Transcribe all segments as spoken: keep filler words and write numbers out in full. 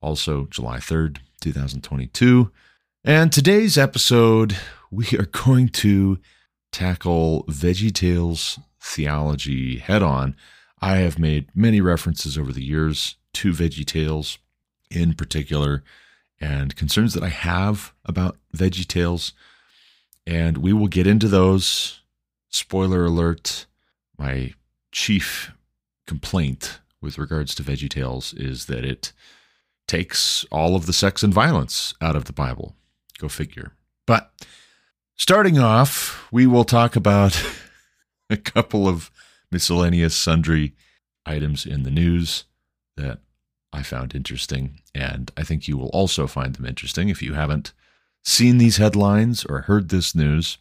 also July third, twenty twenty-two. And today's episode, we are going to tackle VeggieTales theology head on. I have made many references over the years to VeggieTales in particular, and concerns that I have about VeggieTales, and we will get into those. Spoiler alert, my chief complaint with regards to VeggieTales is that it takes all of the sex and violence out of the Bible. Go figure. But starting off, we will talk about a couple of miscellaneous sundry items in the news that I found interesting, and I think you will also find them interesting if you haven't seen these headlines or heard this news.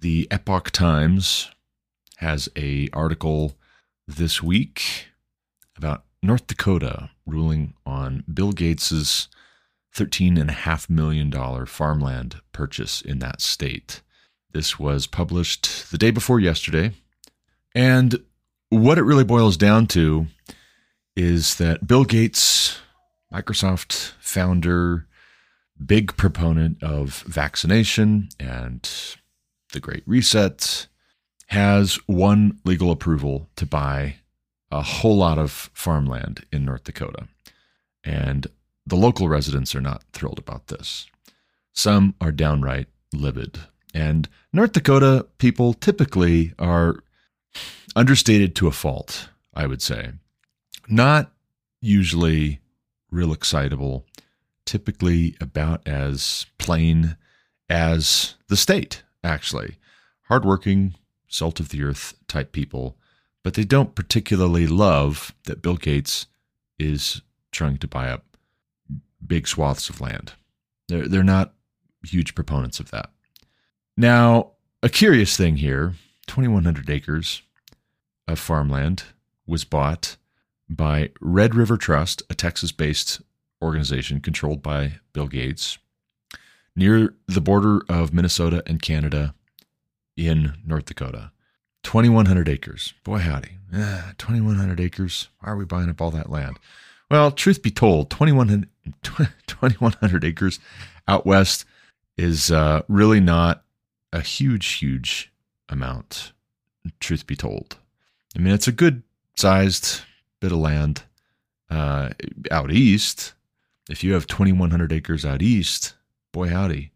The Epoch Times has an article this week about North Dakota ruling on Bill Gates' thirteen point five million dollars farmland purchase in that state. This was published the day before yesterday, and what it really boils down to is that Bill Gates, Microsoft founder, big proponent of vaccination and the Great Reset, has won legal approval to buy a whole lot of farmland in North Dakota. And the local residents are not thrilled about this. Some are downright livid. And North Dakota people typically are understated to a fault, I would say. Not usually real excitable, typically about as plain as the state, actually. Hardworking, salt of the earth type people, but they don't particularly love that Bill Gates is trying to buy up big swaths of land. They're, they're not huge proponents of that. Now, a curious thing here, twenty-one hundred acres of farmland was bought by Red River Trust, a Texas-based organization controlled by Bill Gates, near the border of Minnesota and Canada in North Dakota. twenty-one hundred acres. Boy, howdy. Ah, twenty-one hundred acres. Why are we buying up all that land? Well, truth be told, twenty-one hundred acres out west is uh, really not a huge, huge amount, truth be told. I mean, it's a good-sized bit of land uh, out east. If you have twenty-one hundred acres out east, boy howdy.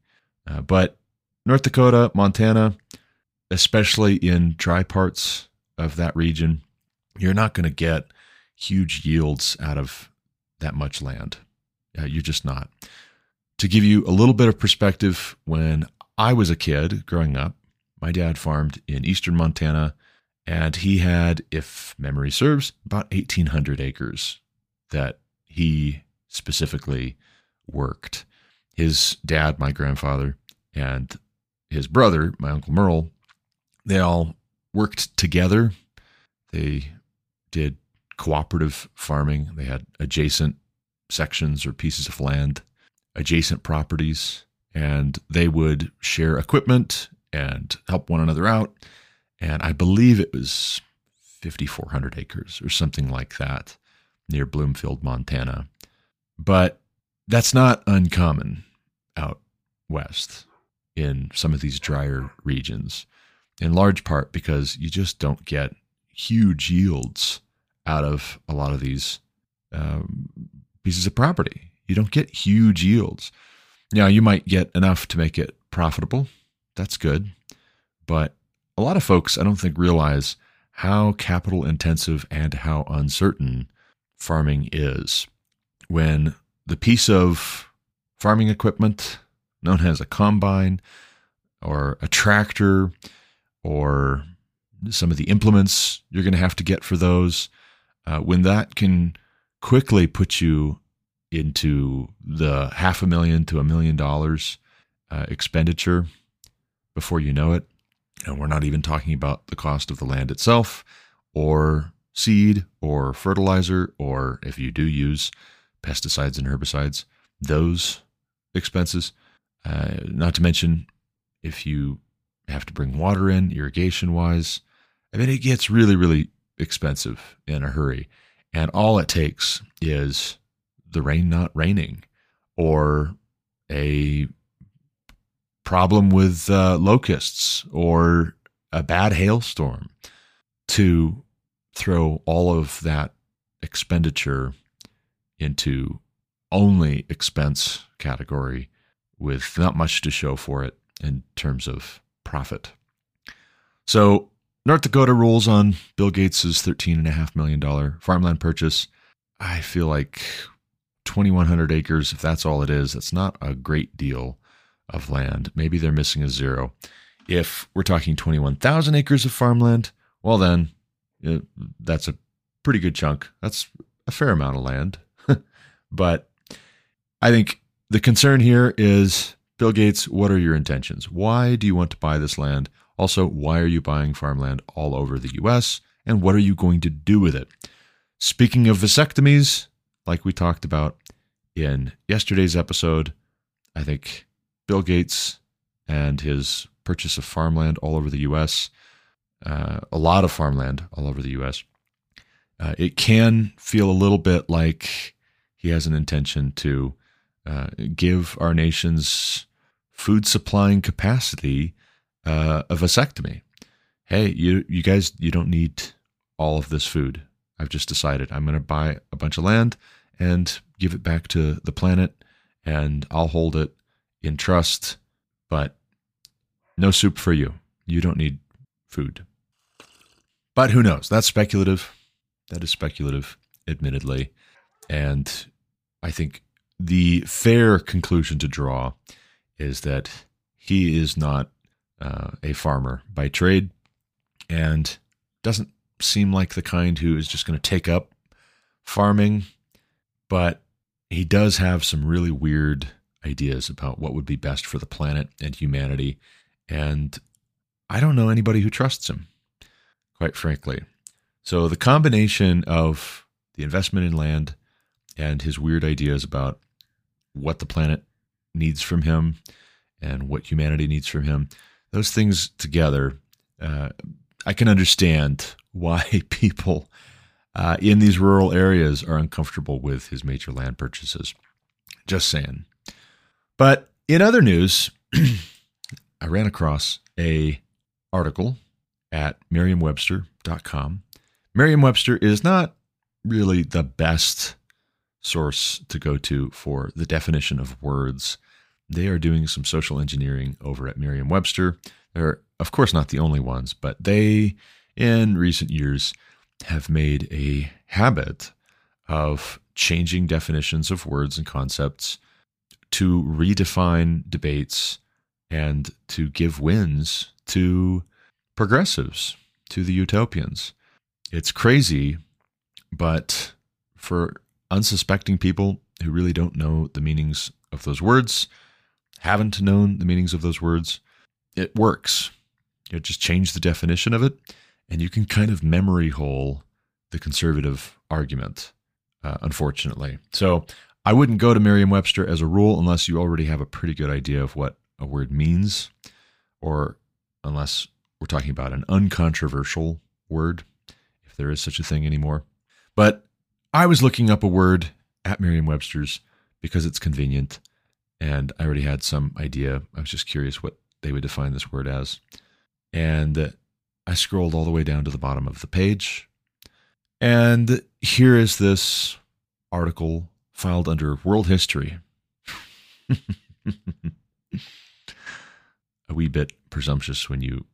Uh, but North Dakota, Montana, especially in dry parts of that region, you're not going to get huge yields out of that much land. Uh, you're just not. To give you a little bit of perspective, when I was a kid growing up, my dad farmed in eastern Montana, and he had, if memory serves, about eighteen hundred acres that he specifically worked. His dad, my grandfather, and his brother, my Uncle Merle, they all worked together. They did cooperative farming. They had adjacent sections or pieces of land, adjacent properties, and they would share equipment and help one another out. And I believe it was fifty-four hundred acres or something like that near Bloomfield, Montana. But that's not uncommon out west in some of these drier regions, in large part because you just don't get huge yields out of a lot of these um, pieces of property. You don't get huge yields. Now, you might get enough to make it profitable. That's good. But a lot of folks, I don't think, realize how capital intensive and how uncertain farming is. When the piece of farming equipment known as a combine or a tractor or some of the implements you're going to have to get for those, uh, when that can quickly put you into the half a million to a million dollars uh, expenditure before you know it. And we're not even talking about the cost of the land itself or seed or fertilizer, or if you do use pesticides and herbicides, those expenses. Uh, not to mention if you have to bring water in irrigation-wise. I mean, it gets really, really expensive in a hurry. And all it takes is the rain not raining or a problem with uh, locusts or a bad hailstorm to throw all of that expenditure into only expense category with not much to show for it in terms of profit. So North Dakota rules on Bill Gates's thirteen point five million dollars farmland purchase. I feel like twenty-one hundred acres, if that's all it is, that's not a great deal of land. Maybe they're missing a zero. If we're talking twenty-one thousand acres of farmland, well then, it, that's a pretty good chunk. That's a fair amount of land. But I think the concern here is, Bill Gates, what are your intentions? Why do you want to buy this land? Also, why are you buying farmland all over the U S? And what are you going to do with it? Speaking of vasectomies, like we talked about in yesterday's episode, I think Bill Gates and his purchase of farmland all over the U S, uh, a lot of farmland all over the U S, uh, it can feel a little bit like he has an intention to uh, give our nation's food supplying capacity uh, a vasectomy. Hey, you, you guys, you don't need all of this food. I've just decided I'm going to buy a bunch of land and give it back to the planet, and I'll hold it in trust, but no soup for you. You don't need food. But who knows? That's speculative. That is speculative, admittedly. And I think the fair conclusion to draw is that he is not uh, a farmer by trade and doesn't seem like the kind who is just going to take up farming, but he does have some really weird ideas about what would be best for the planet and humanity. And I don't know anybody who trusts him, quite frankly. So the combination of the investment in land and his weird ideas about what the planet needs from him and what humanity needs from him, those things together, uh, I can understand why people uh, in these rural areas are uncomfortable with his major land purchases. Just saying. But in other news, I ran across a article at Merriam Webster dot com. Merriam-Webster is not really the best source to go to for the definition of words. They are doing some social engineering over at Merriam-Webster. They're, of course, not the only ones, but they, in recent years, have made a habit of changing definitions of words and concepts to redefine debates and to give wins to progressives, to the utopians. It's crazy, but for unsuspecting people who really don't know the meanings of those words, haven't known the meanings of those words, it works. You know, just change the definition of it, and you can kind of memory hole the conservative argument, uh, unfortunately. So I wouldn't go to Merriam-Webster as a rule unless you already have a pretty good idea of what a word means, or unless we're talking about an uncontroversial word, if there is such a thing anymore. But I was looking up a word at Merriam-Webster's because it's convenient, and I already had some idea. I was just curious what they would define this word as. And I scrolled all the way down to the bottom of the page, and here is this article filed under world history. A wee bit presumptuous when you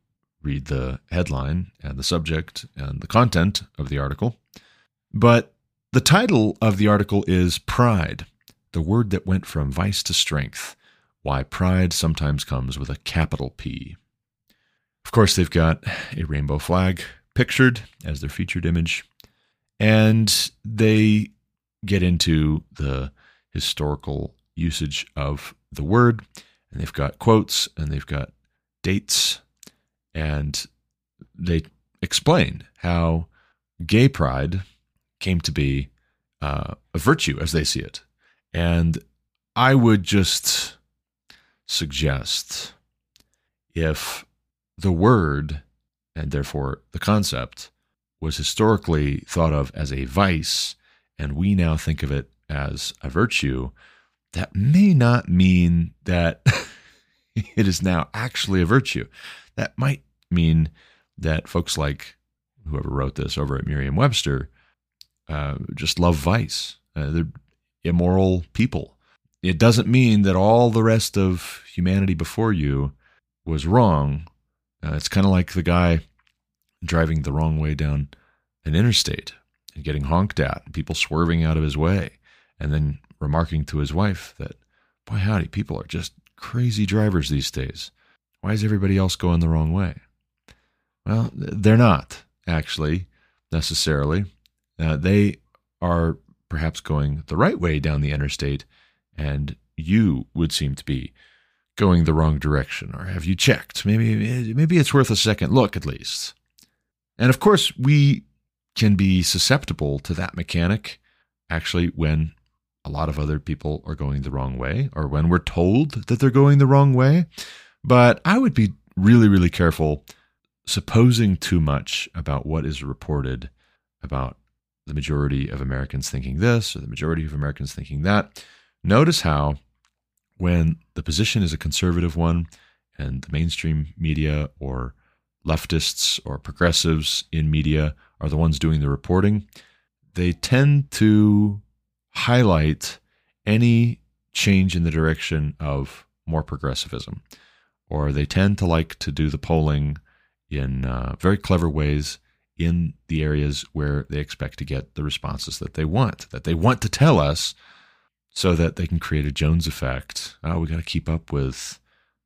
read the headline and the subject and the content of the article. But the title of the article is Pride, the word that went from vice to strength, why pride sometimes comes with a capital P. Of course, they've got a rainbow flag pictured as their featured image, and they get into the historical usage of the word, and they've got quotes and they've got dates, and they explain how gay pride came to be uh, a virtue as they see it. And I would just suggest, if the word, and therefore the concept, was historically thought of as a vice, and we now think of it as a virtue, that may not mean that it is now actually a virtue. That might mean that folks like whoever wrote this over at Merriam-Webster uh, just love vice. Uh, they're immoral people. It doesn't mean that all the rest of humanity before you was wrong. Uh, it's kind of like the guy driving the wrong way down an interstate and getting honked at, and people swerving out of his way, and then remarking to his wife that, boy, howdy, people are just crazy drivers these days. Why is everybody else going the wrong way? Well, they're not, actually, necessarily. Uh, they are perhaps going the right way down the interstate, and you would seem to be going the wrong direction. Or have you checked? Maybe, maybe it's worth a second look, at least. And of course, we can be susceptible to that mechanic, actually, when a lot of other people are going the wrong way, or when we're told that they're going the wrong way. But I would be really, really careful supposing too much about what is reported about the majority of Americans thinking this or the majority of Americans thinking that. Notice how when the position is a conservative one and the mainstream media or leftists or progressives in media are the ones doing the reporting, they tend to highlight any change in the direction of more progressivism, or they tend to like to do the polling in uh, very clever ways in the areas where they expect to get the responses that they want, that they want to tell us, so that they can create a Jones effect. Oh, we got to keep up with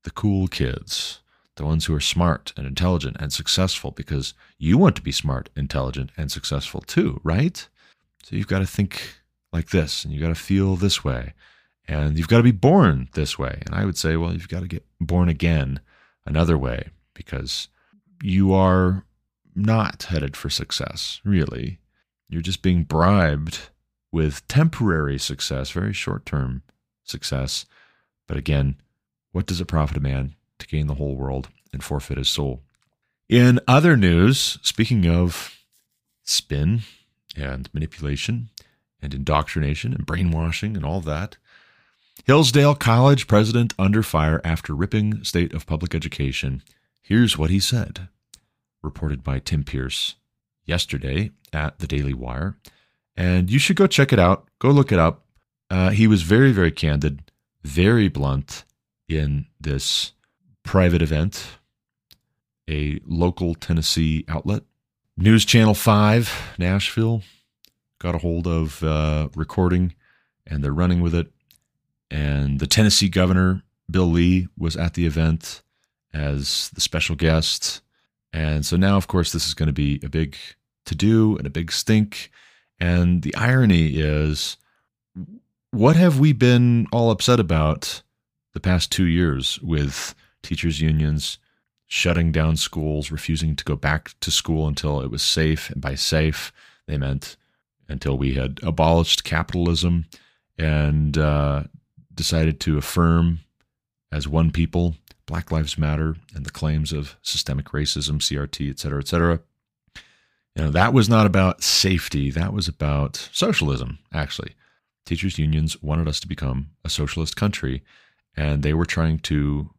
the cool kids, the ones who are smart and intelligent and successful, because you want to be smart, intelligent, and successful too, right? So you've got to think like this, and you've got to feel this way, and you've got to be born this way. And I would say, well, you've got to get born again another way, because you are not headed for success, really. You're just being bribed with temporary success, very short-term success. But again, what does it profit a man to gain the whole world and forfeit his soul? In other news, speaking of spin and manipulation and indoctrination and brainwashing and all that, Hillsdale College president under fire after ripping state of public education. Here's what he said, reported by Tim Pierce yesterday at The Daily Wire. And you should go check it out. Go look it up. Uh, he was very, very candid, very blunt in this private event, a local Tennessee outlet. News Channel five, Nashville, got a hold of uh, recording, and they're running with it. And the Tennessee governor, Bill Lee, was at the event as the special guest. And so now, of course, this is going to be a big to-do and a big stink. And the irony is, what have we been all upset about the past two years with teachers' unions shutting down schools, refusing to go back to school until it was safe? And by safe, they meant until we had abolished capitalism and uh, decided to affirm as one people Black Lives Matter and the claims of systemic racism, C R T, et cetera, et cetera. You know, that was not about safety. That was about socialism, actually. Teachers' unions wanted us to become a socialist country, and they were trying to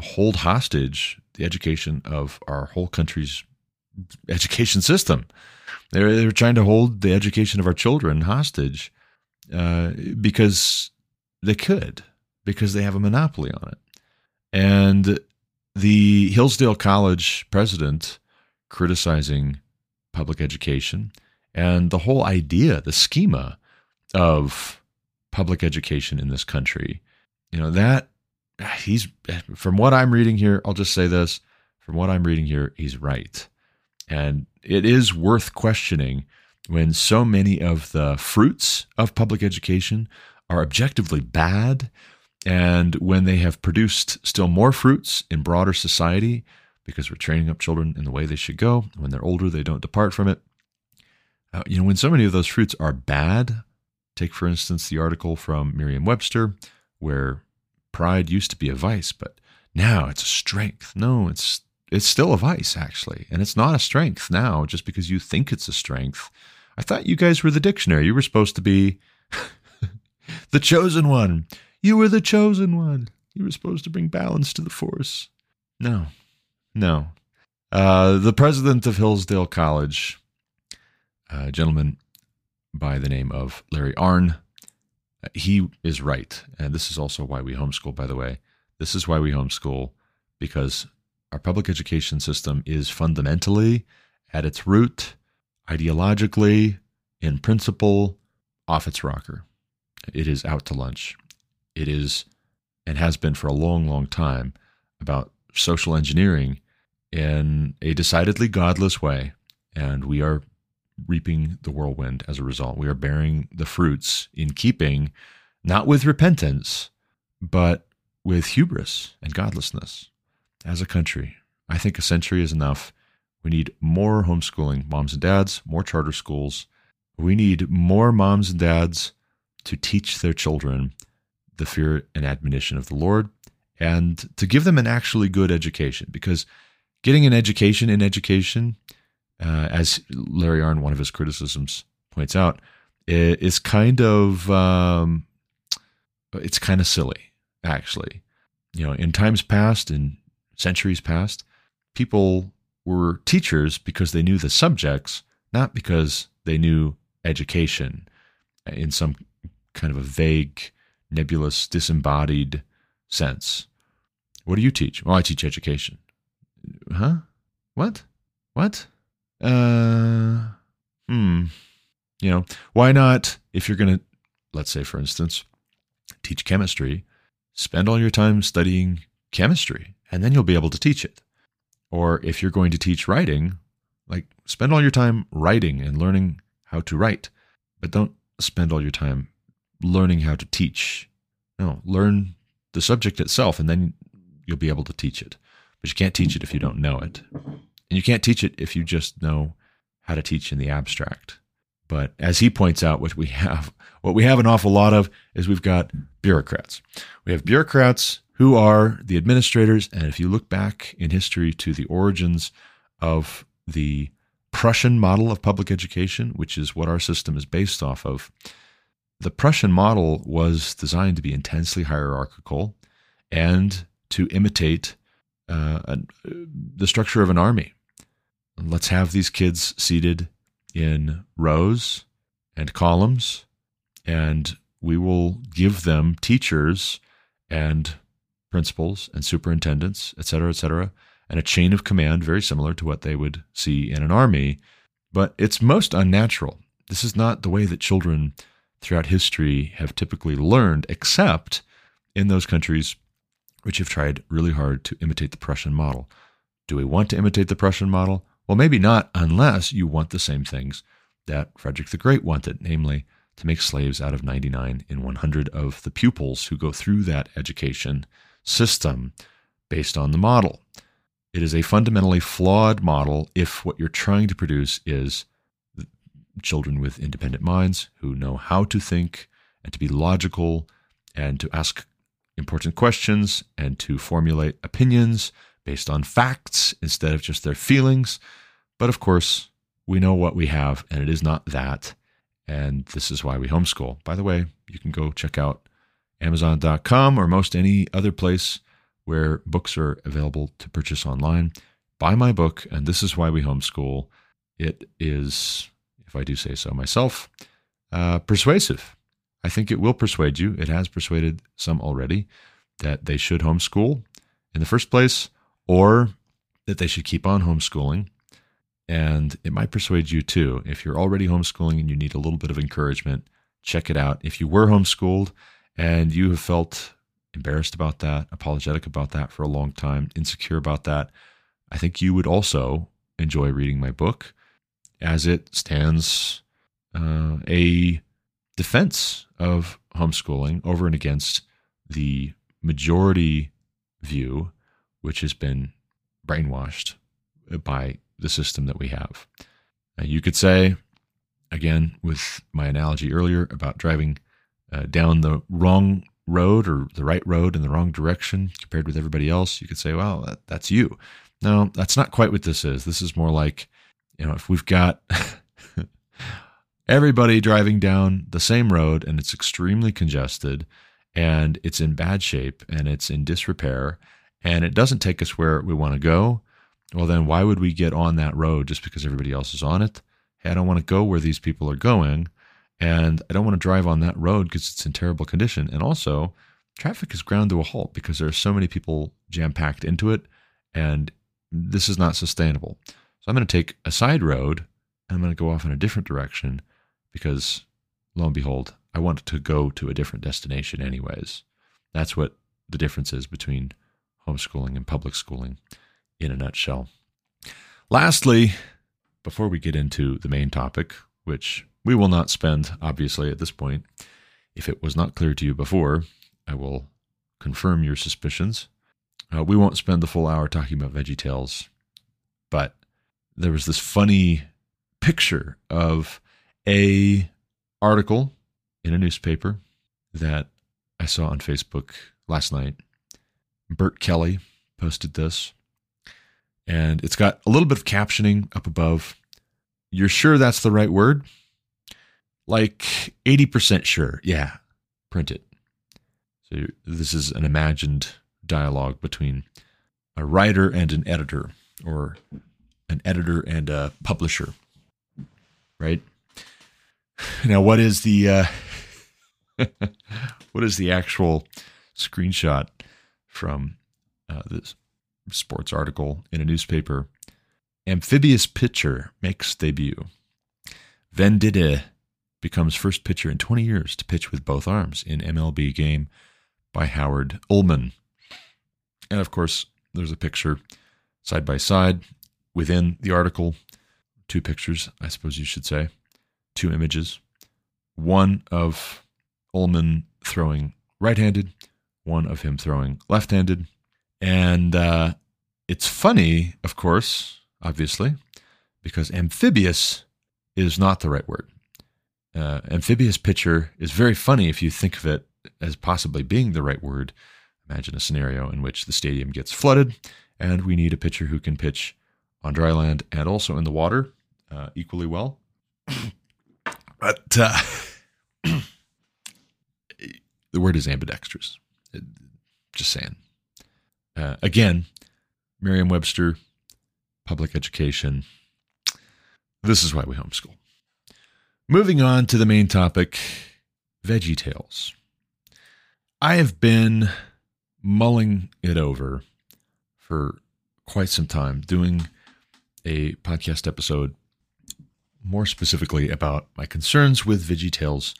hold hostage the education of our whole country's education system. They were, they were trying to hold the education of our children hostage uh, because they could, because they have a monopoly on it. And the Hillsdale College president criticizing public education and the whole idea, the schema of public education in this country. You know, that he's, from what I'm reading here, I'll just say this, from what I'm reading here, he's right. And it is worth questioning when so many of the fruits of public education are objectively bad, and when they have produced still more fruits in broader society, because we're training up children in the way they should go, when they're older, they don't depart from it. Uh, you know, when so many of those fruits are bad, take, for instance, the article from Merriam-Webster, where pride used to be a vice, but now it's a strength. No, it's it's still a vice, actually, and it's not a strength now just because you think it's a strength. I thought you guys were the dictionary. You were supposed to be the chosen one. You were the chosen one. You were supposed to bring balance to the force. No, no. Uh, the president of Hillsdale College, a gentleman by the name of Larry Arnn, he is right. And this is also why we homeschool, by the way. This is why we homeschool, because our public education system is fundamentally, at its root, ideologically, in principle, off its rocker. It is out to lunch. It is, and has been for a long, long time, about social engineering in a decidedly godless way. And we are reaping the whirlwind as a result. We are bearing the fruits in keeping, not with repentance, but with hubris and godlessness as a country. I think a century is enough. We need more homeschooling moms and dads, more charter schools. We need more moms and dads to teach their children the fear and admonition of the Lord, and to give them an actually good education, because getting an education in education, uh, as Larry Arnn, one of his criticisms, points out, is kind of, um, it's kind of silly, actually. You know, in times past, in centuries past, people were teachers because they knew the subjects, not because they knew education in some kind of a vague, nebulous, disembodied sense. What do you teach? Well, I teach education. Huh? What? What? Uh, hmm. You know, why not, if you're going to, let's say, for instance, teach chemistry, spend all your time studying chemistry, and then you'll be able to teach it. Or if you're going to teach writing, like, spend all your time writing and learning how to write, but don't spend all your time learning how to teach. No, learn the subject itself, and then you'll be able to teach it. But you can't teach it if you don't know it. And you can't teach it if you just know how to teach in the abstract. But as he points out, what we have, what we have an awful lot of is we've got bureaucrats. We have bureaucrats who are the administrators. And if you look back in history to the origins of the Prussian model of public education, which is what our system is based off of, the Prussian model was designed to be intensely hierarchical and to imitate uh, a, the structure of an army. Let's have these kids seated in rows and columns, and we will give them teachers and principals and superintendents, et cetera, et cetera, and a chain of command very similar to what they would see in an army. But it's most unnatural. This is not the way that children throughout history have typically learned, except in those countries which have tried really hard to imitate the Prussian model. Do we want to imitate the Prussian model? Well, maybe not, unless you want the same things that Frederick the Great wanted, namely to make slaves out of ninety-nine in one hundred of the pupils who go through that education system based on the model. It is a fundamentally flawed model if what you're trying to produce is children with independent minds who know how to think and to be logical and to ask important questions and to formulate opinions based on facts instead of just their feelings. But of course, we know what we have, and it is not that. And this is why we homeschool. By the way, you can go check out amazon dot com or most any other place where books are available to purchase online. Buy my book, and This Is Why We Homeschool. It is, if I do say so myself, uh, persuasive. I think it will persuade you. It has persuaded some already that they should homeschool in the first place, or that they should keep on homeschooling. And it might persuade you too. If you're already homeschooling and you need a little bit of encouragement, check it out. If you were homeschooled and you have felt embarrassed about that, apologetic about that for a long time, insecure about that, I think you would also enjoy reading my book, as it stands uh, a defense of homeschooling over and against the majority view, which has been brainwashed by the system that we have. Now, you could say, again, with my analogy earlier about driving uh, down the wrong road or the right road in the wrong direction compared with everybody else, you could say, well, that, that's you. No, that's not quite what this is. This is more like, you know, if we've got everybody driving down the same road and it's extremely congested and it's in bad shape and it's in disrepair and it doesn't take us where we want to go, well, then why would we get on that road just because everybody else is on it? Hey, I don't want to go where these people are going, and I don't want to drive on that road because it's in terrible condition. And also, traffic is ground to a halt because there are so many people jam-packed into it, and this is not sustainable. So I'm going to take a side road, and I'm going to go off in a different direction because, lo and behold, I want to go to a different destination anyways. That's what the difference is between homeschooling and public schooling in a nutshell. Lastly, before we get into the main topic, which we will not spend, obviously, at this point, if it was not clear to you before, I will confirm your suspicions. Uh, we won't spend the full hour talking about VeggieTales, but there was this funny picture of a article in a newspaper that I saw on Facebook last night. Bert Kelly posted this. And it's got a little bit of captioning up above. You're sure that's the right word? Like eighty percent sure. Yeah. Print it. So this is an imagined dialogue between a writer and an editor, or an editor and a publisher, right? Now, what is the, uh, what is the actual screenshot from uh, this sports article in a newspaper? Amphibious pitcher makes debut. Venditti becomes first pitcher in twenty years to pitch with both arms in M L B game by Howard Ullman. And of course, there's a picture side by side within the article. Two pictures, I suppose you should say. Two images. One of Ullman throwing right-handed, one of him throwing left-handed. And uh, it's funny, of course, obviously, because amphibious is not the right word. Uh, amphibious pitcher is very funny if you think of it as possibly being the right word. Imagine a scenario in which the stadium gets flooded and we need a pitcher who can pitch on dry land and also in the water uh, equally well. But uh, the word is ambidextrous. Just saying. Uh, again, Merriam-Webster, public education. This is why we homeschool. Moving on to the main topic, VeggieTales. I have been mulling it over for quite some time, doing a podcast episode more specifically about my concerns with VeggieTales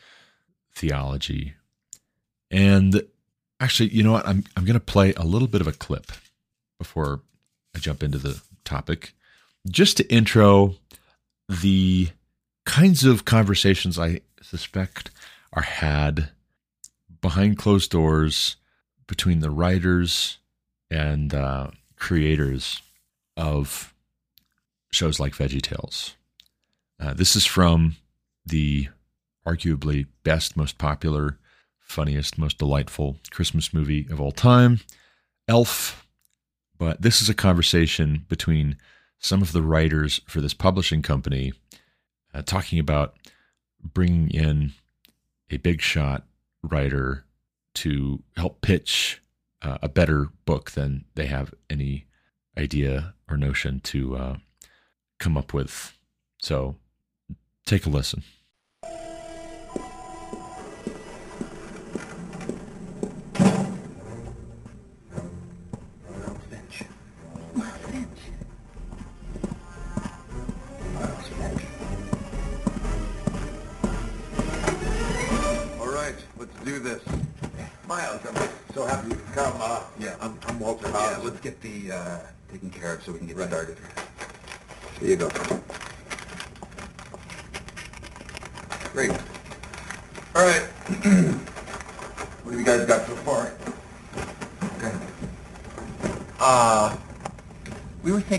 theology. And actually, you know what? I'm I'm going to play a little bit of a clip before I jump into the topic, just to intro the kinds of conversations I suspect are had behind closed doors between the writers and uh, creators of shows like VeggieTales. Uh, this is from the arguably best, most popular, funniest, most delightful Christmas movie of all time, Elf. But this is a conversation between some of the writers for this publishing company uh, talking about bringing in a big shot writer to help pitch uh, a better book than they have any idea or notion to uh, come up with. So take a listen. The uh, taken care of so we can get right. started. Here you go. Great. All right.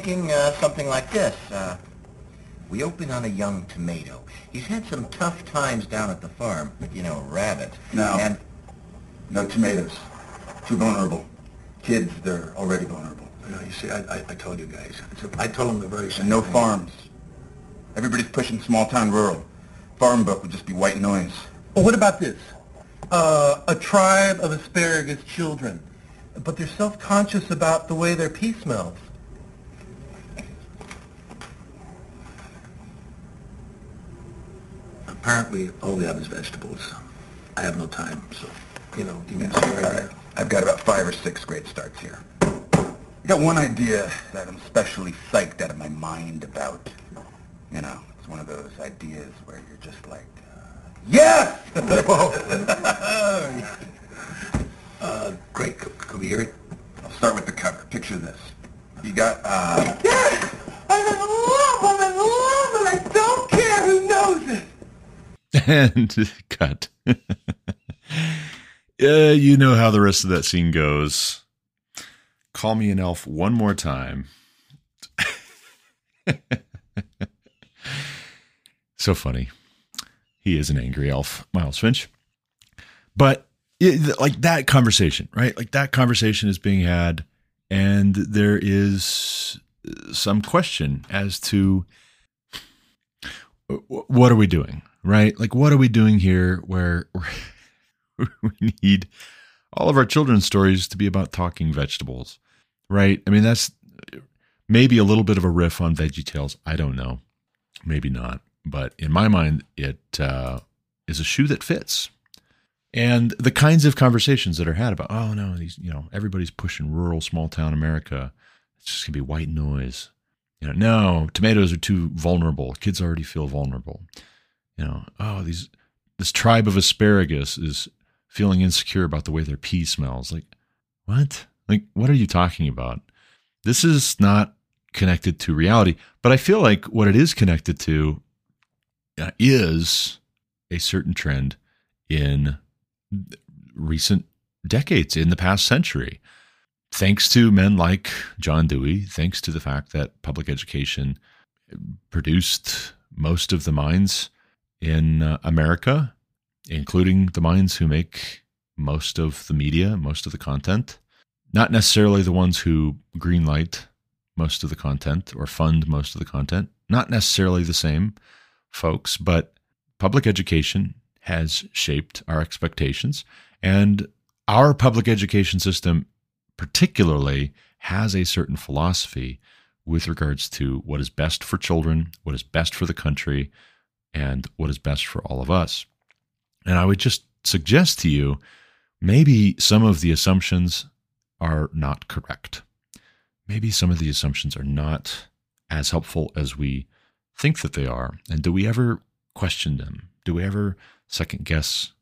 thinking uh, something like this. Uh, we open on a young tomato. He's had some tough times down at the farm. You know, rabbit. No. And no tomatoes. Too vulnerable. Kids, they're already vulnerable. You know, you see, I, I, I told you guys. It's a, I told them the very same No thing. Farms. Everybody's pushing small-town rural. Farm book would just be white noise. Well, what about this? Uh, a tribe of asparagus children, but they're self-conscious about the way their pee smells. Apparently, all we have is vegetables. I have no time, so, you know, you can see right there. I've got about five or six great starts here. I got one idea that I'm specially psyched out of my mind about. You know, it's one of those ideas where you're just like, uh, yes! uh, great, can, can we hear it? I'll start with the cover. Picture this. You got, uh... Yes! I'm in love, I'm in love, and I don't care who knows it! And cut. Yeah, you know how the rest of that scene goes. Call me an elf one more time. So funny. He is an angry elf, Miles Finch. But it, like that conversation, right? Like that conversation is being had, and there is some question as to what are we doing, right? Like, what are we doing here where we need all of our children's stories to be about talking vegetables, right? I mean, that's maybe a little bit of a riff on VeggieTales. I don't know. Maybe not. But in my mind, it uh, is a shoe that fits. And the kinds of conversations that are had about, oh, no, these, you know, everybody's pushing rural, small-town America. It's just going to be white noise. You know, no, tomatoes are too vulnerable. Kids already feel vulnerable. You know, oh, these this tribe of asparagus is feeling insecure about the way their pee smells. Like, what? Like, what are you talking about? This is not connected to reality. But I feel like what it is connected to uh, is a certain trend in recent decades, in the past century. Thanks to men like John Dewey, thanks to the fact that public education produced most of the minds in uh, America, including the minds who make most of the media, most of the content. Not necessarily the ones who greenlight most of the content or fund most of the content. Not necessarily the same folks, but public education has shaped our expectations. And our public education system particularly has a certain philosophy with regards to what is best for children, what is best for the country, and what is best for all of us. And I would just suggest to you, maybe some of the assumptions are not correct. Maybe some of the assumptions are not as helpful as we think that they are. And do we ever question them? Do we ever second guess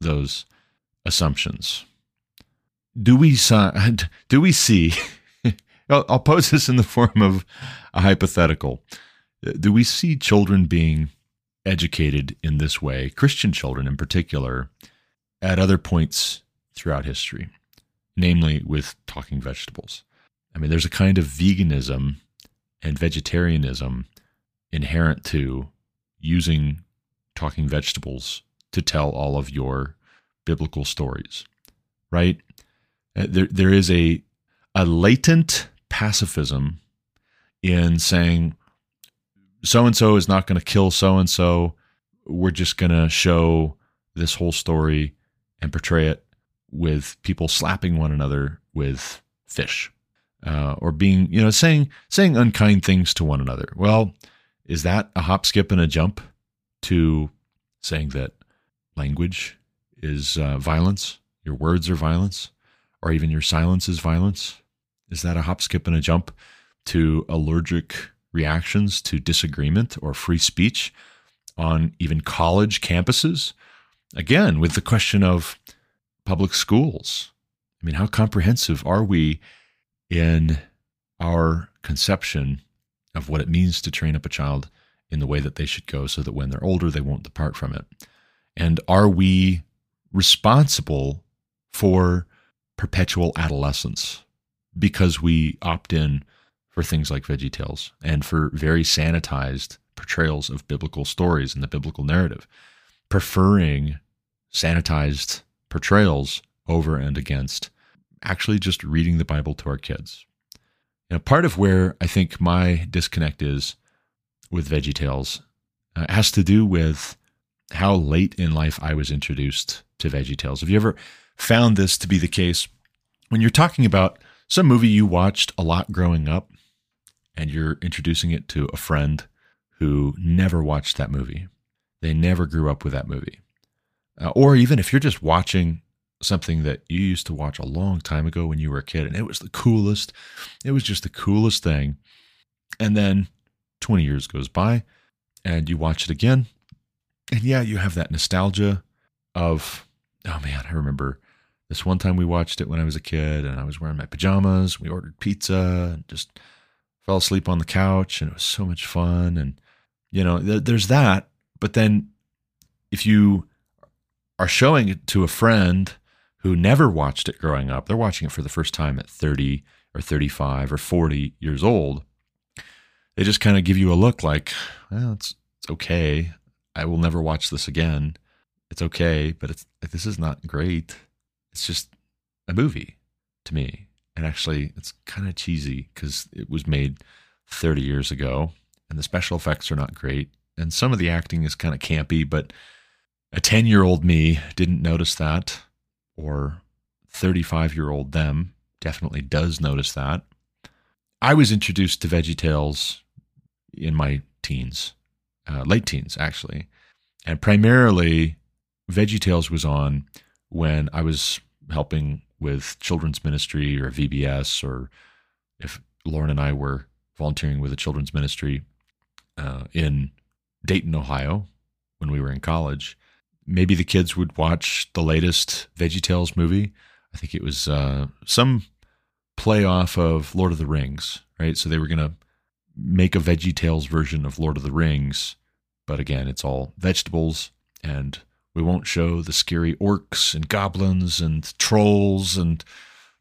those assumptions? Do we do we see, I'll pose this in the form of a hypothetical. Do we see children being educated in this way, Christian children in particular, at other points throughout history? Namely with talking vegetables. I mean, there's a kind of veganism and vegetarianism inherent to using talking vegetables to tell all of your biblical stories, right? There, there is a, a latent pacifism in saying so-and-so is not going to kill so-and-so. We're just going to show this whole story and portray it with people slapping one another with fish, uh, or being, you know, saying saying unkind things to one another. Well, is that a hop, skip, and a jump to saying that language is uh, violence, your words are violence, or even your silence is violence? Is that a hop, skip, and a jump to allergic reactions to disagreement or free speech on even college campuses? Again, with the question of public schools. I mean, how comprehensive are we in our conception of what it means to train up a child in the way that they should go so that when they're older, they won't depart from it? And are we responsible for perpetual adolescence because we opt in for things like VeggieTales and for very sanitized portrayals of biblical stories and the biblical narrative, preferring sanitized portrayals over and against actually just reading the Bible to our kids. You know, part of where I think my disconnect is with VeggieTales uh, has to do with how late in life I was introduced to VeggieTales. Have you ever found this to be the case when you're talking about some movie you watched a lot growing up and you're introducing it to a friend who never watched that movie? They never grew up with that movie. Uh, or even if you're just watching something that you used to watch a long time ago when you were a kid and it was the coolest, it was just the coolest thing. And then twenty years goes by and you watch it again. And yeah, you have that nostalgia of, oh man, I remember this one time we watched it when I was a kid and I was wearing my pajamas. We ordered pizza and just fell asleep on the couch and it was so much fun. And, you know, th- there's that. But then if you are showing it to a friend who never watched it growing up, they're watching it for the first time at thirty or thirty-five or forty years old, they just kind of give you a look like, well, it's, it's okay. I will never watch this again. It's okay, but it's this is not great. It's just a movie to me. And actually, it's kind of cheesy because it was made thirty years ago and the special effects are not great. And some of the acting is kind of campy, but a ten-year-old me didn't notice that, or thirty-five-year-old them definitely does notice that. I was introduced to VeggieTales in my teens, uh, late teens, actually. And primarily, VeggieTales was on when I was helping with children's ministry or V B S, or if Lauren and I were volunteering with a children's ministry uh, in Dayton, Ohio, when we were in college. Maybe the kids would watch the latest VeggieTales movie. I think it was uh, some play off of Lord of the Rings, right? So they were going to make a VeggieTales version of Lord of the Rings. But again, it's all vegetables, and we won't show the scary orcs and goblins and trolls and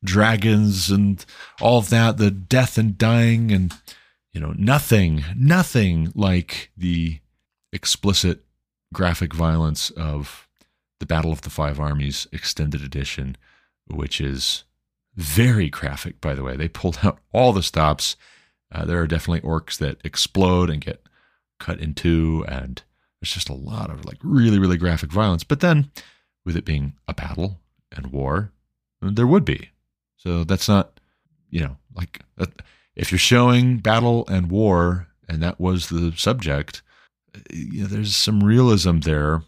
dragons and all of that, the death and dying and, you know, nothing, nothing like the explicit graphic violence of the Battle of the Five Armies extended edition, which is very graphic, by the way. They pulled out all the stops. Uh, there are definitely orcs that explode and get cut in two, and there's just a lot of like really, really graphic violence. But then with it being a battle and war, there would be. So that's not, you know, like uh, if you're showing battle and war and that was the subject, you know, there's some realism there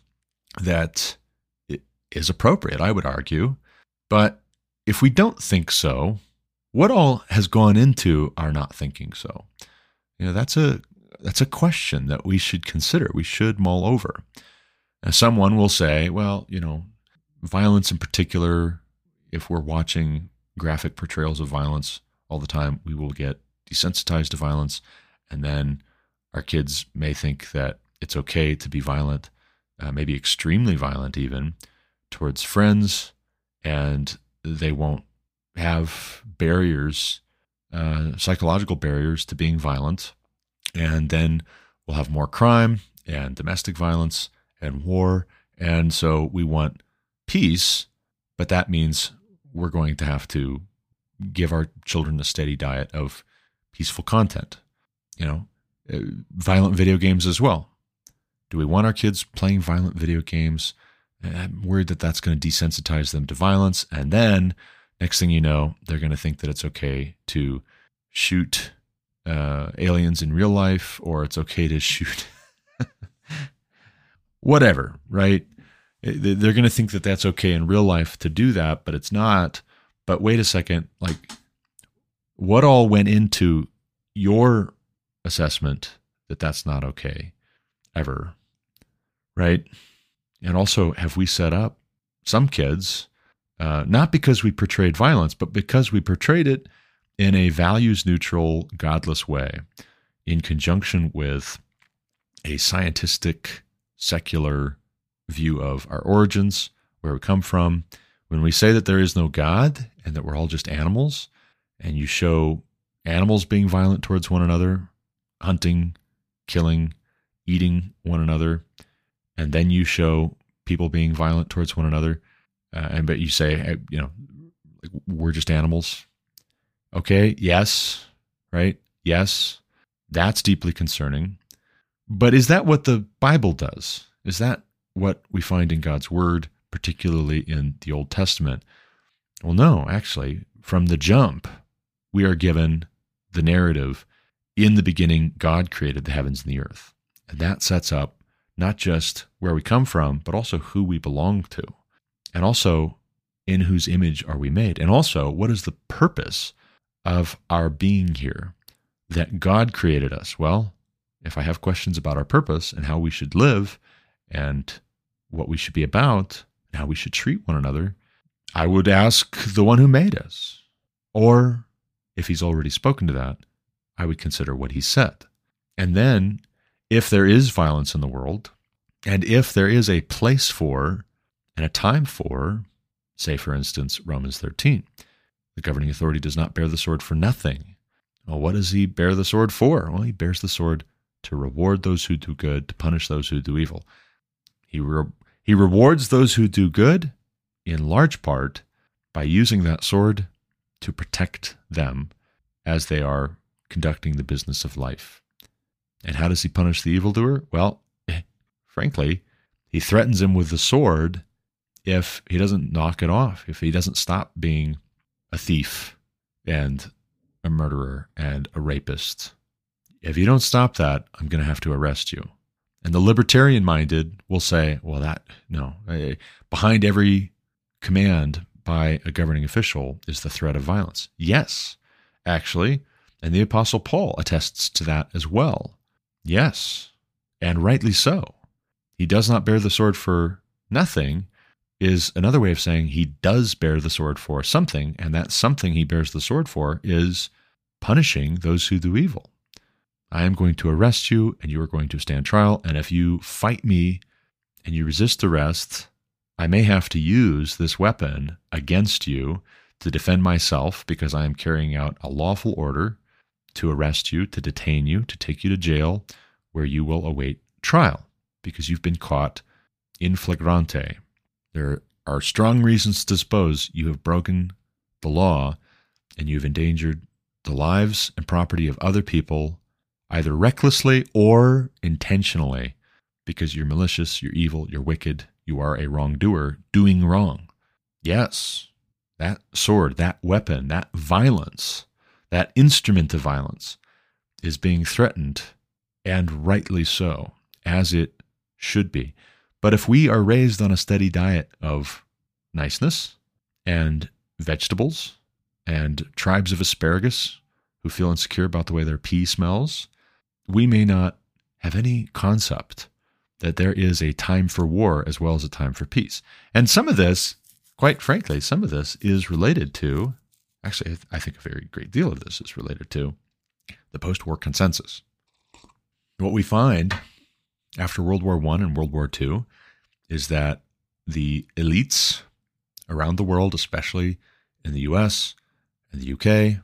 that is appropriate, I would argue. But if we don't think so, what all has gone into our not thinking so? You know, that's a that's a question that we should consider. We should mull over. Now, someone will say, well, you know, violence in particular, if we're watching graphic portrayals of violence all the time, we will get desensitized to violence, and then our kids may think that it's okay to be violent, uh, maybe extremely violent even, towards friends, and they won't have barriers, uh, psychological barriers to being violent. And then we'll have more crime and domestic violence and war. And so we want peace, but that means we're going to have to give our children a steady diet of peaceful content, you know. Violent video games as well. Do we want our kids playing violent video games? I'm worried that that's going to desensitize them to violence. And then next thing you know, they're going to think that it's okay to shoot uh, aliens in real life, or it's okay to shoot whatever, right? They're going to think that that's okay in real life to do that, but it's not. But wait a second, like what all went into your assessment that that's not okay ever, right? And also, have we set up some kids, uh, not because we portrayed violence, but because we portrayed it in a values-neutral, godless way in conjunction with a scientistic, secular view of our origins, where we come from. When we say that there is no God and that we're all just animals, and you show Animals being violent towards one another, hunting, killing, eating one another, and then you show people being violent towards one another, uh, and but you say, you know, like, we're just animals. Okay, yes, right? Yes, that's deeply concerning. But is that what the Bible does? Is that what we find in God's Word, particularly in the Old Testament? Well, no, actually, from the jump, we are given the narrative, in the beginning, God created the heavens and the earth. And that sets up not just where we come from, but also who we belong to. And also, in whose image are we made? And also, what is the purpose of our being here? That God created us. Well, if I have questions about our purpose and how we should live and what we should be about and how we should treat one another, I would ask the one who made us. Or, if he's already spoken to that, I would consider what he said. And then, if there is violence in the world, and if there is a place for and a time for, say, for instance, Romans thirteen, the governing authority does not bear the sword for nothing. Well, what does he bear the sword for? Well, he bears the sword to reward those who do good, to punish those who do evil. He re- he rewards those who do good, in large part, by using that sword to protect them as they are conducting the business of life. And how does he punish the evildoer? Well, frankly, he threatens him with the sword if he doesn't knock it off, if he doesn't stop being a thief and a murderer and a rapist. If you don't stop that, I'm going to have to arrest you. And the libertarian-minded will say, well, that, no, behind every command by a governing official is the threat of violence. Yes, actually, and the Apostle Paul attests to that as well. Yes, and rightly so. He does not bear the sword for nothing is another way of saying he does bear the sword for something, and that something he bears the sword for is punishing those who do evil. I am going to arrest you, and you are going to stand trial, and if you fight me and you resist arrest, I may have to use this weapon against you to defend myself because I am carrying out a lawful order to arrest you, to detain you, to take you to jail, where you will await trial because you've been caught in flagrante. There are strong reasons to suppose you have broken the law and you've endangered the lives and property of other people, either recklessly or intentionally, because you're malicious, you're evil, you're wicked, you are a wrongdoer doing wrong. Yes, that sword, that weapon, that violence, that instrument of violence is being threatened, and rightly so, as it should be. But if we are raised on a steady diet of niceness and vegetables and tribes of asparagus who feel insecure about the way their pea smells, we may not have any concept that there is a time for war as well as a time for peace. And some of this, quite frankly, some of this is related to, actually, I think a very great deal of this is related to the post-war consensus. What we find after World War One and World War Two is that the elites around the world, especially in the U S and the U K,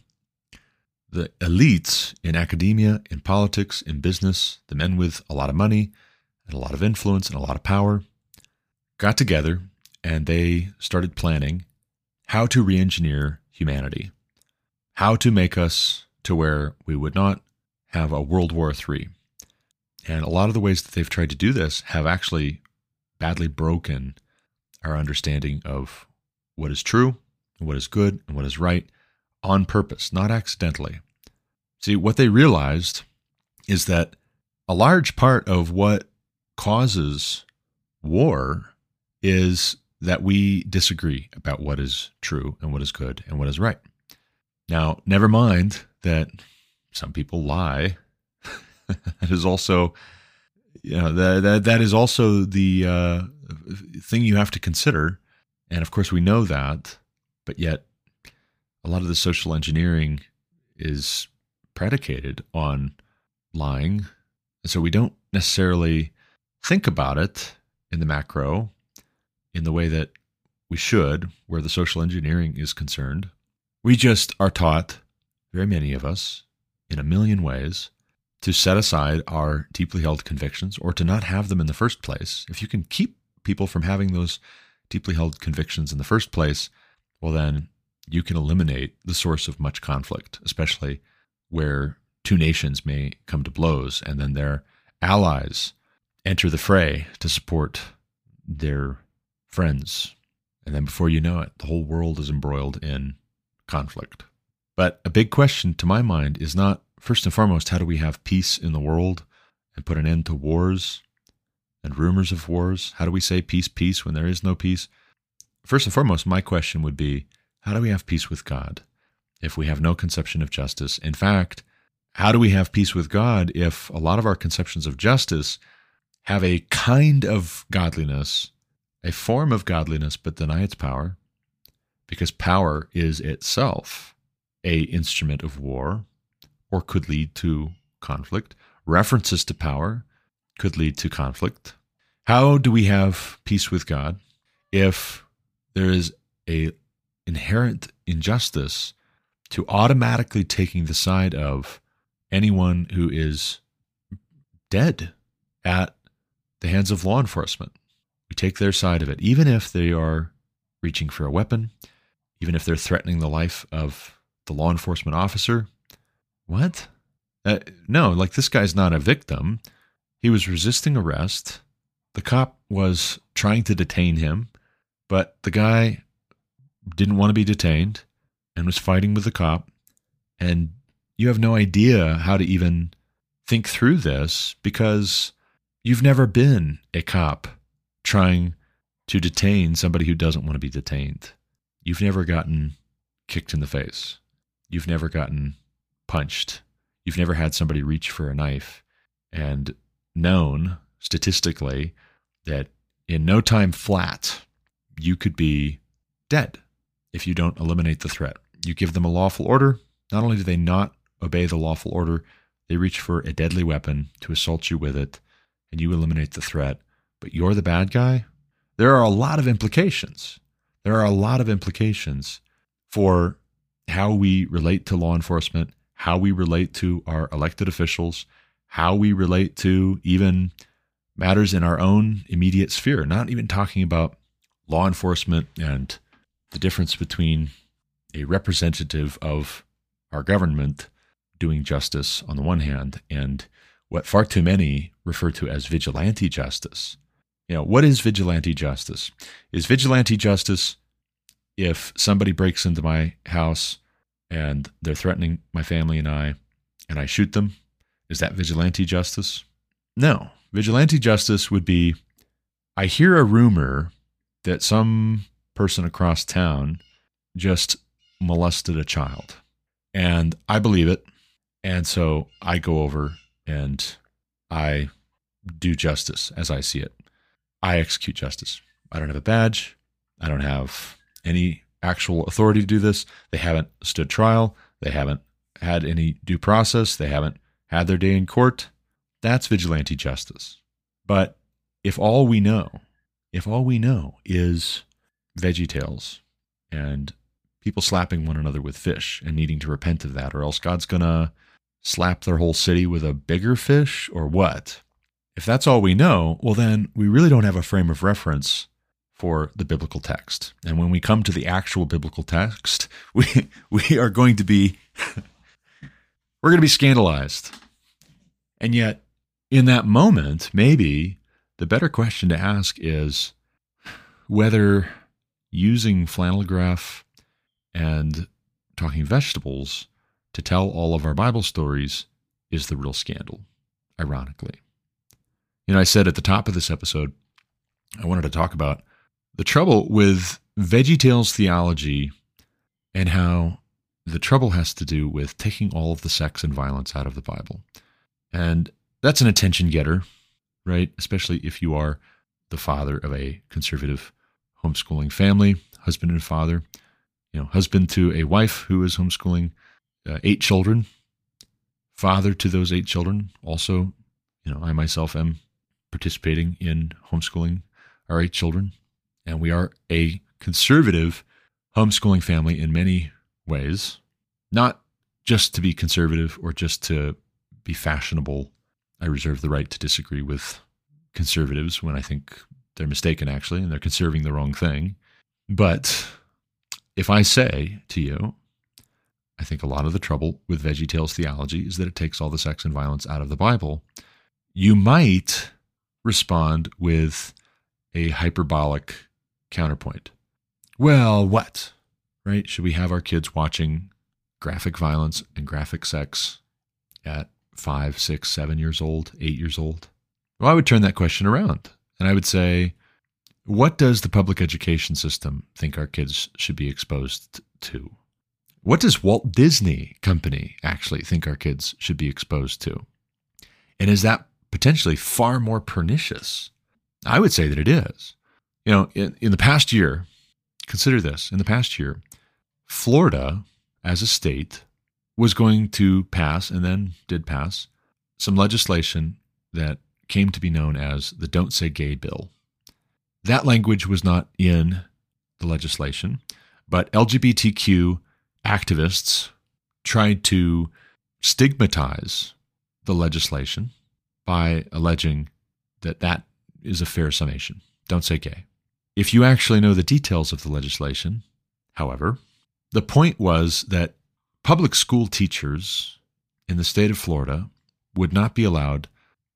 the elites in academia, in politics, in business, the men with a lot of money and a lot of influence and a lot of power, got together and they started planning how to re-engineer humanity, how to make us to where we would not have a World War Three. And a lot of the ways that they've tried to do this have actually badly broken our understanding of what is true, and what is good, and what is right on purpose, not accidentally. See, what they realized is that a large part of what causes war is that we disagree about what is true and what is good and what is right. Now, never mind that some people lie. That is also, you know, that that, that is also the uh, thing you have to consider, and of course we know that. But yet, a lot of the social engineering is predicated on lying, and so we don't necessarily think about it in the macro, in the way that we should, where the social engineering is concerned. We just are taught very many of us, in a million ways, to set aside our deeply held convictions or to not have them in the first place. If you can keep people from having those deeply held convictions in the first place, well, then you can eliminate the source of much conflict, especially where two nations may come to blows and then their allies enter the fray to support their friends. And then before you know it, the whole world is embroiled in conflict. But a big question to my mind is not, first and foremost, how do we have peace in the world and put an end to wars and rumors of wars? How do we say peace, peace when there is no peace? First and foremost, my question would be, how do we have peace with God if we have no conception of justice? In fact, how do we have peace with God if a lot of our conceptions of justice have a kind of godliness, a form of godliness, but deny its power? Because power is itself a instrument of war, or could lead to conflict. References to power could lead to conflict. How do we have peace with God if there is a inherent injustice to automatically taking the side of anyone who is dead at the hands of law enforcement? We take their side of it, even if they are reaching for a weapon, even if they're threatening the life of the law enforcement officer. What? Uh, no, like this guy's not a victim. He was resisting arrest. The cop was trying to detain him, but the guy didn't want to be detained and was fighting with the cop. And you have no idea how to even think through this because you've never been a cop trying to detain somebody who doesn't want to be detained. You've never gotten kicked in the face. You've never gotten punched. You've never had somebody reach for a knife and known statistically that in no time flat, you could be dead if you don't eliminate the threat. You give them a lawful order. Not only do they not obey the lawful order, they reach for a deadly weapon to assault you with it, and you eliminate the threat, but you're the bad guy. There are a lot of implications. There are a lot of implications for how we relate to law enforcement, how we relate to our elected officials, how we relate to even matters in our own immediate sphere, not even talking about law enforcement and the difference between a representative of our government doing justice on the one hand and what far too many refer to as vigilante justice. You know, what is vigilante justice? Is vigilante justice if somebody breaks into my house and they're threatening my family and I, and I shoot them? Is that vigilante justice? No. Vigilante justice would be, I hear a rumor that some person across town just molested a child, and I believe it, and so I go over and I do justice as I see it. I execute justice. I don't have a badge. I don't have any actual authority to do this. They haven't stood trial. They haven't had any due process. They haven't had their day in court. That's vigilante justice. But if all we know, if all we know is VeggieTales and people slapping one another with fish and needing to repent of that, or else God's going to slap their whole city with a bigger fish or what? If that's all we know, well, then we really don't have a frame of reference for the biblical text. And when we come to the actual biblical text, we we are going to be we're going to be scandalized. And yet, in that moment, maybe the better question to ask is whether using flannel graph and talking vegetables to tell all of our Bible stories is the real scandal, ironically. You know, I said at the top of this episode, I wanted to talk about the trouble with VeggieTales theology and how the trouble has to do with taking all of the sex and violence out of the Bible. And that's an attention getter, right? Especially if you are the father of a conservative homeschooling family, husband and father, you know, husband to a wife who is homeschooling uh, eight children, father to those eight children. Also, you know, I myself am participating in homeschooling our eight children. And we are a conservative homeschooling family in many ways, not just to be conservative or just to be fashionable. I reserve the right to disagree with conservatives when I think they're mistaken, actually, and they're conserving the wrong thing. But if I say to you, I think a lot of the trouble with VeggieTales theology is that it takes all the sex and violence out of the Bible, you might respond with a hyperbolic counterpoint. Well, what? Right? Should we have our kids watching graphic violence and graphic sex at five, six, seven years old, eight years old? Well, I would turn that question around and I would say, what does the public education system think our kids should be exposed to? What does Walt Disney Company actually think our kids should be exposed to? And is that potentially far more pernicious? I would say that it is. You know, in, in the past year, consider this, in the past year, Florida as a state was going to pass, and then did pass, some legislation that came to be known as the Don't Say Gay Bill. That language was not in the legislation, but L G B T Q activists tried to stigmatize the legislation by alleging that that is a fair summation. Don't say gay. If you actually know the details of the legislation, however, the point was that public school teachers in the state of Florida would not be allowed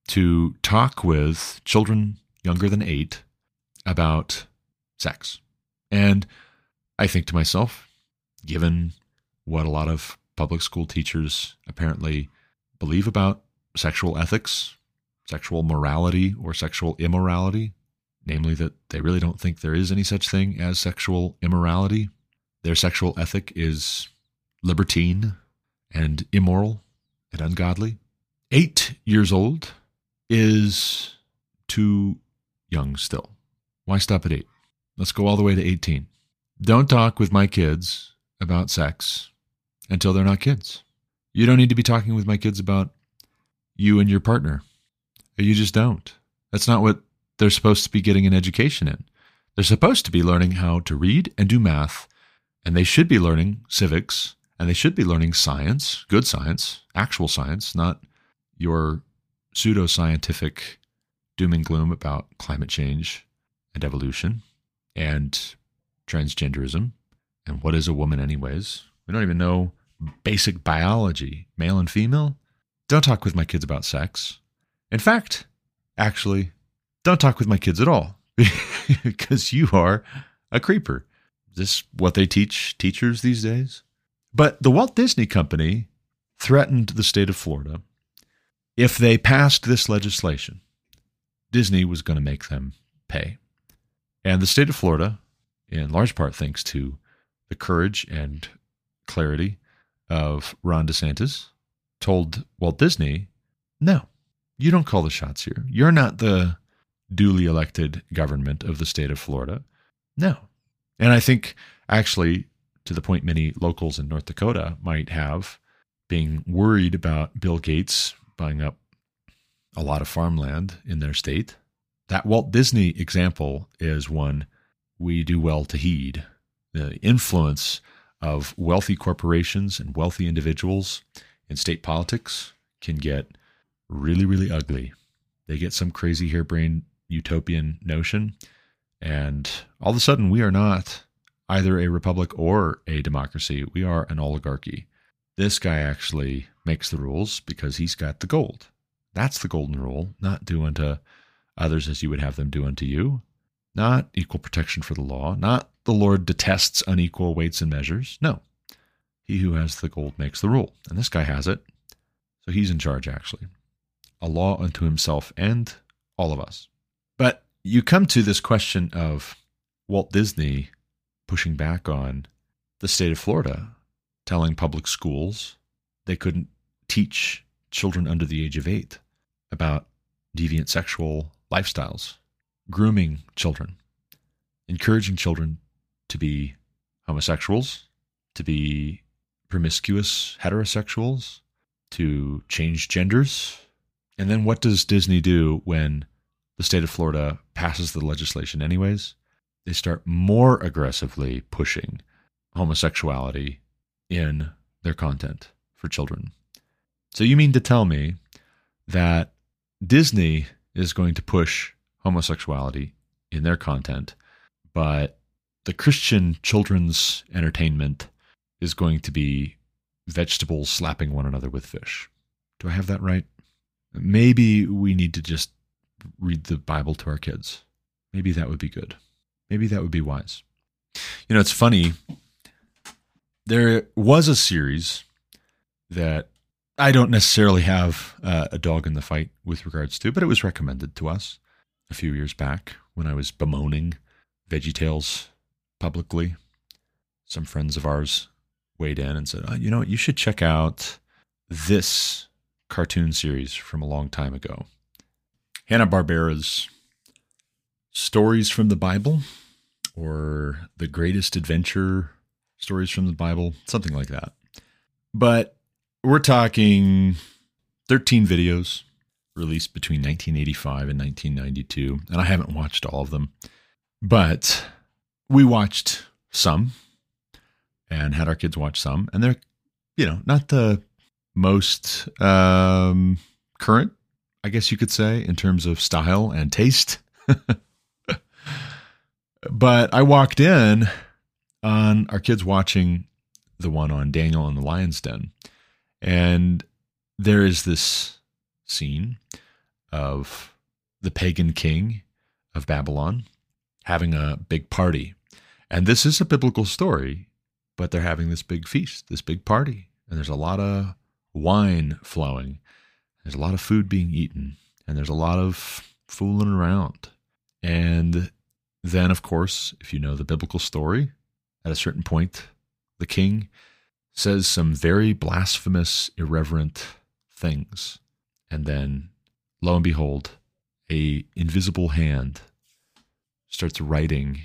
to talk with children younger than eight about sex. And I think to myself, given what a lot of public school teachers apparently believe about sexual ethics, sexual morality, or sexual immorality, namely that they really don't think there is any such thing as sexual immorality. Their sexual ethic is libertine and immoral and ungodly. Eight years old is too young still. Why stop at eight? Let's go all the way to eighteen. Don't talk with my kids about sex until they're not kids. You don't need to be talking with my kids about you and your partner. You just don't. That's not what they're supposed to be getting an education in. They're supposed to be learning how to read and do math, and they should be learning civics, and they should be learning science, good science, actual science, not your pseudo-scientific doom and gloom about climate change and evolution and transgenderism. And what is a woman anyways? We don't even know basic biology, male and female. Don't talk with my kids about sex. In fact, actually, don't talk with my kids at all because you are a creeper. Is this what they teach teachers these days? But the Walt Disney Company threatened the state of Florida. If they passed this legislation, Disney was going to make them pay. And the state of Florida, in large part thanks to the courage and clarity of Ron DeSantis, told Walt Disney, no, you don't call the shots here. You're not the duly elected government of the state of Florida. No. And I think actually to the point many locals in North Dakota might have, being worried about Bill Gates buying up a lot of farmland in their state, that Walt Disney example is one we do well to heed. The influence of wealthy corporations and wealthy individuals in state politics can get really, really ugly. They get some crazy harebrained utopian notion, and all of a sudden we are not either a republic or a democracy. We are an oligarchy. This guy actually makes the rules because he's got the gold. That's the golden rule, not do unto others as you would have them do unto you, not equal protection for the law, not the Lord detests unequal weights and measures. No, he who has the gold makes the rule. And this guy has it. So he's in charge, actually. A law unto himself and all of us. But you come to this question of Walt Disney pushing back on the state of Florida, telling public schools they couldn't teach children under the age of eight about deviant sexual lifestyles, grooming children, encouraging children to be homosexuals, to be promiscuous heterosexuals, to change genders. And then what does Disney do when the state of Florida passes the legislation anyways? They start more aggressively pushing homosexuality in their content for children. So you mean to tell me that Disney is going to push homosexuality in their content, but the Christian children's entertainment is going to be vegetables slapping one another with fish? Do I have that right? Maybe we need to just read the Bible to our kids. Maybe that would be good. Maybe that would be wise. You know, it's funny. There was a series that I don't necessarily have uh, a dog in the fight with regards to, but it was recommended to us a few years back when I was bemoaning VeggieTales publicly. Some friends of ours weighed in and said, oh, you know what, you should check out this cartoon series from a long time ago. Hanna-Barbera's Stories from the Bible, or The Greatest Adventure Stories from the Bible, something like that. But we're talking thirteen videos released between nineteen eighty-five and nineteen ninety-two, and I haven't watched all of them, but we watched some and had our kids watch some, and they're, you know, not the most um, current, I guess you could say, in terms of style and taste. But I walked in on our kids watching the one on Daniel and the Lion's Den. And there is this scene of the pagan king of Babylon having a big party. And this is a biblical story, but they're having this big feast, this big party. And there's a lot of wine flowing. There's a lot of food being eaten. And there's a lot of fooling around. And then, of course, if you know the biblical story, at a certain point, the king says some very blasphemous, irreverent things. And then, lo and behold, a invisible hand starts writing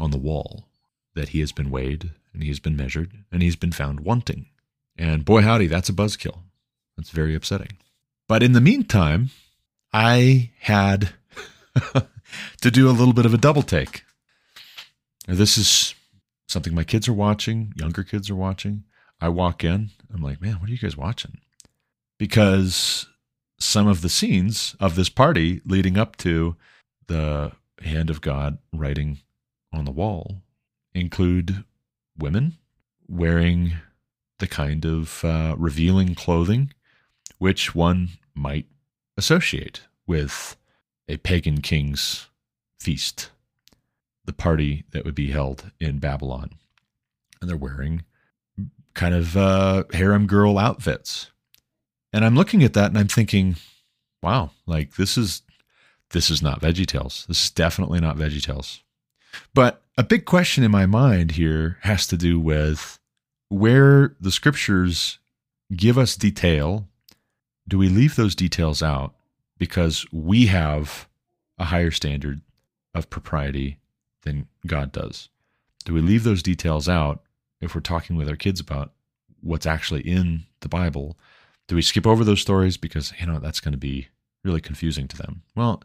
on the wall that he has been weighed and he has been measured and he's been found wanting. And boy, howdy, that's a buzzkill. That's very upsetting. But in the meantime, I had to do a little bit of a double take. Now, this is something my kids are watching, younger kids are watching. I walk in, I'm like, man, what are you guys watching? Because some of the scenes of this party leading up to the hand of God writing on the wall include women wearing the kind of uh, revealing clothing which one might associate with a pagan king's feast, the party that would be held in Babylon. And they're wearing kind of uh, harem girl outfits. And I'm looking at that and I'm thinking, wow, like this is this is not VeggieTales. This is definitely not VeggieTales. But a big question in my mind here has to do with where the scriptures give us detail. Do we leave those details out because we have a higher standard of propriety than God does? Do we leave those details out if we're talking with our kids about what's actually in the Bible? Do we skip over those stories because, you know, that's going to be really confusing to them? Well,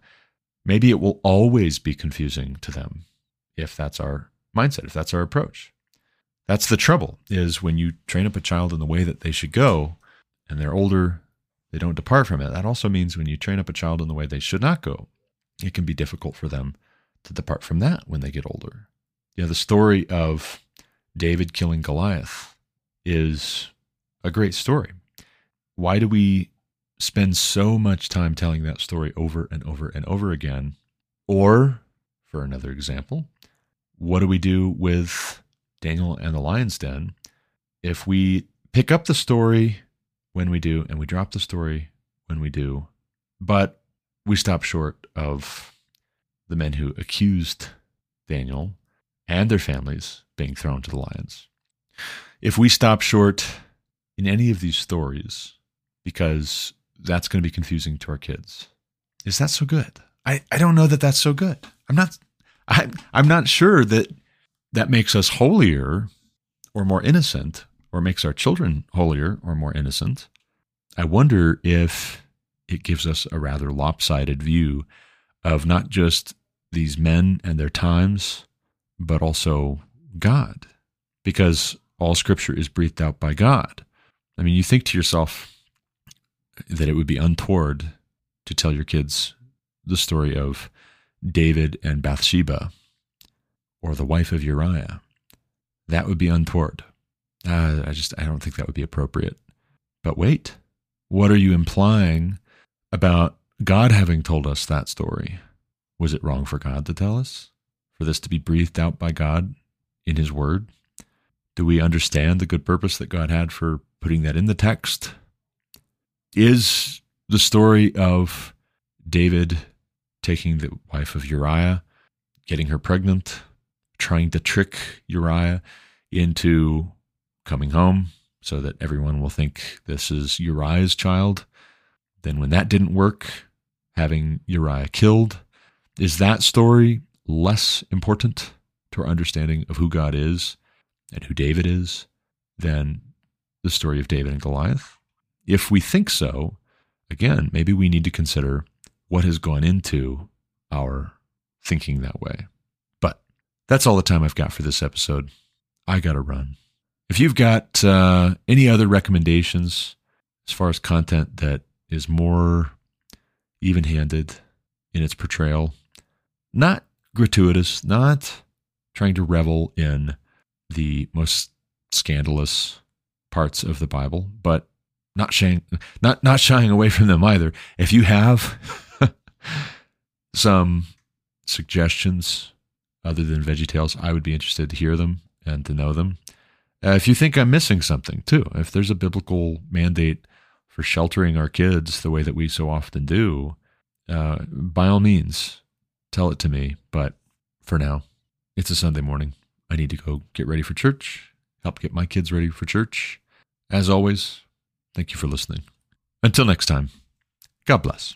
maybe it will always be confusing to them if that's our mindset, if that's our approach. That's the trouble, is when you train up a child in the way that they should go and they're older, they don't depart from it. That also means when you train up a child in the way they should not go, it can be difficult for them to depart from that when they get older. You know, the story of David killing Goliath is a great story. Why do we spend so much time telling that story over and over and over again? Or, for another example, what do we do with Daniel and the Lion's Den if we pick up the story when we do and we drop the story when we do, but we stop short of the men who accused Daniel and their families being thrown to the lions? If we stop short in any of these stories because that's going to be confusing to our kids, is that so good? I, I don't know that that's so good. I'm not I, I'm not sure that that makes us holier or more innocent, or makes our children holier or more innocent. I wonder if it gives us a rather lopsided view of not just these men and their times, but also God, because all scripture is breathed out by God. I mean, you think to yourself that it would be untoward to tell your kids the story of David and Bathsheba or the wife of Uriah. That would be untoward. Uh, I just, I don't think that would be appropriate. But wait, what are you implying about God having told us that story? Was it wrong for God to tell us? For this to be breathed out by God in his word? Do we understand the good purpose that God had for putting that in the text? Is the story of David taking the wife of Uriah, getting her pregnant, trying to trick Uriah into coming home so that everyone will think this is Uriah's child? Then when that didn't work, having Uriah killed, is that story less important to our understanding of who God is and who David is than the story of David and Goliath? If we think so, again, maybe we need to consider what has gone into our thinking that way. But that's all the time I've got for this episode. I gotta run. If you've got uh, any other recommendations as far as content that is more even-handed in its portrayal, not gratuitous, not trying to revel in the most scandalous parts of the Bible, but not shying, not, not shying away from them either. If you have some suggestions other than VeggieTales, I would be interested to hear them and to know them. Uh, if you think I'm missing something too, if there's a biblical mandate for sheltering our kids the way that we so often do, uh, by all means, tell it to me. But for now, it's a Sunday morning. I need to go get ready for church, help get my kids ready for church. As always, thank you for listening. Until next time, God bless.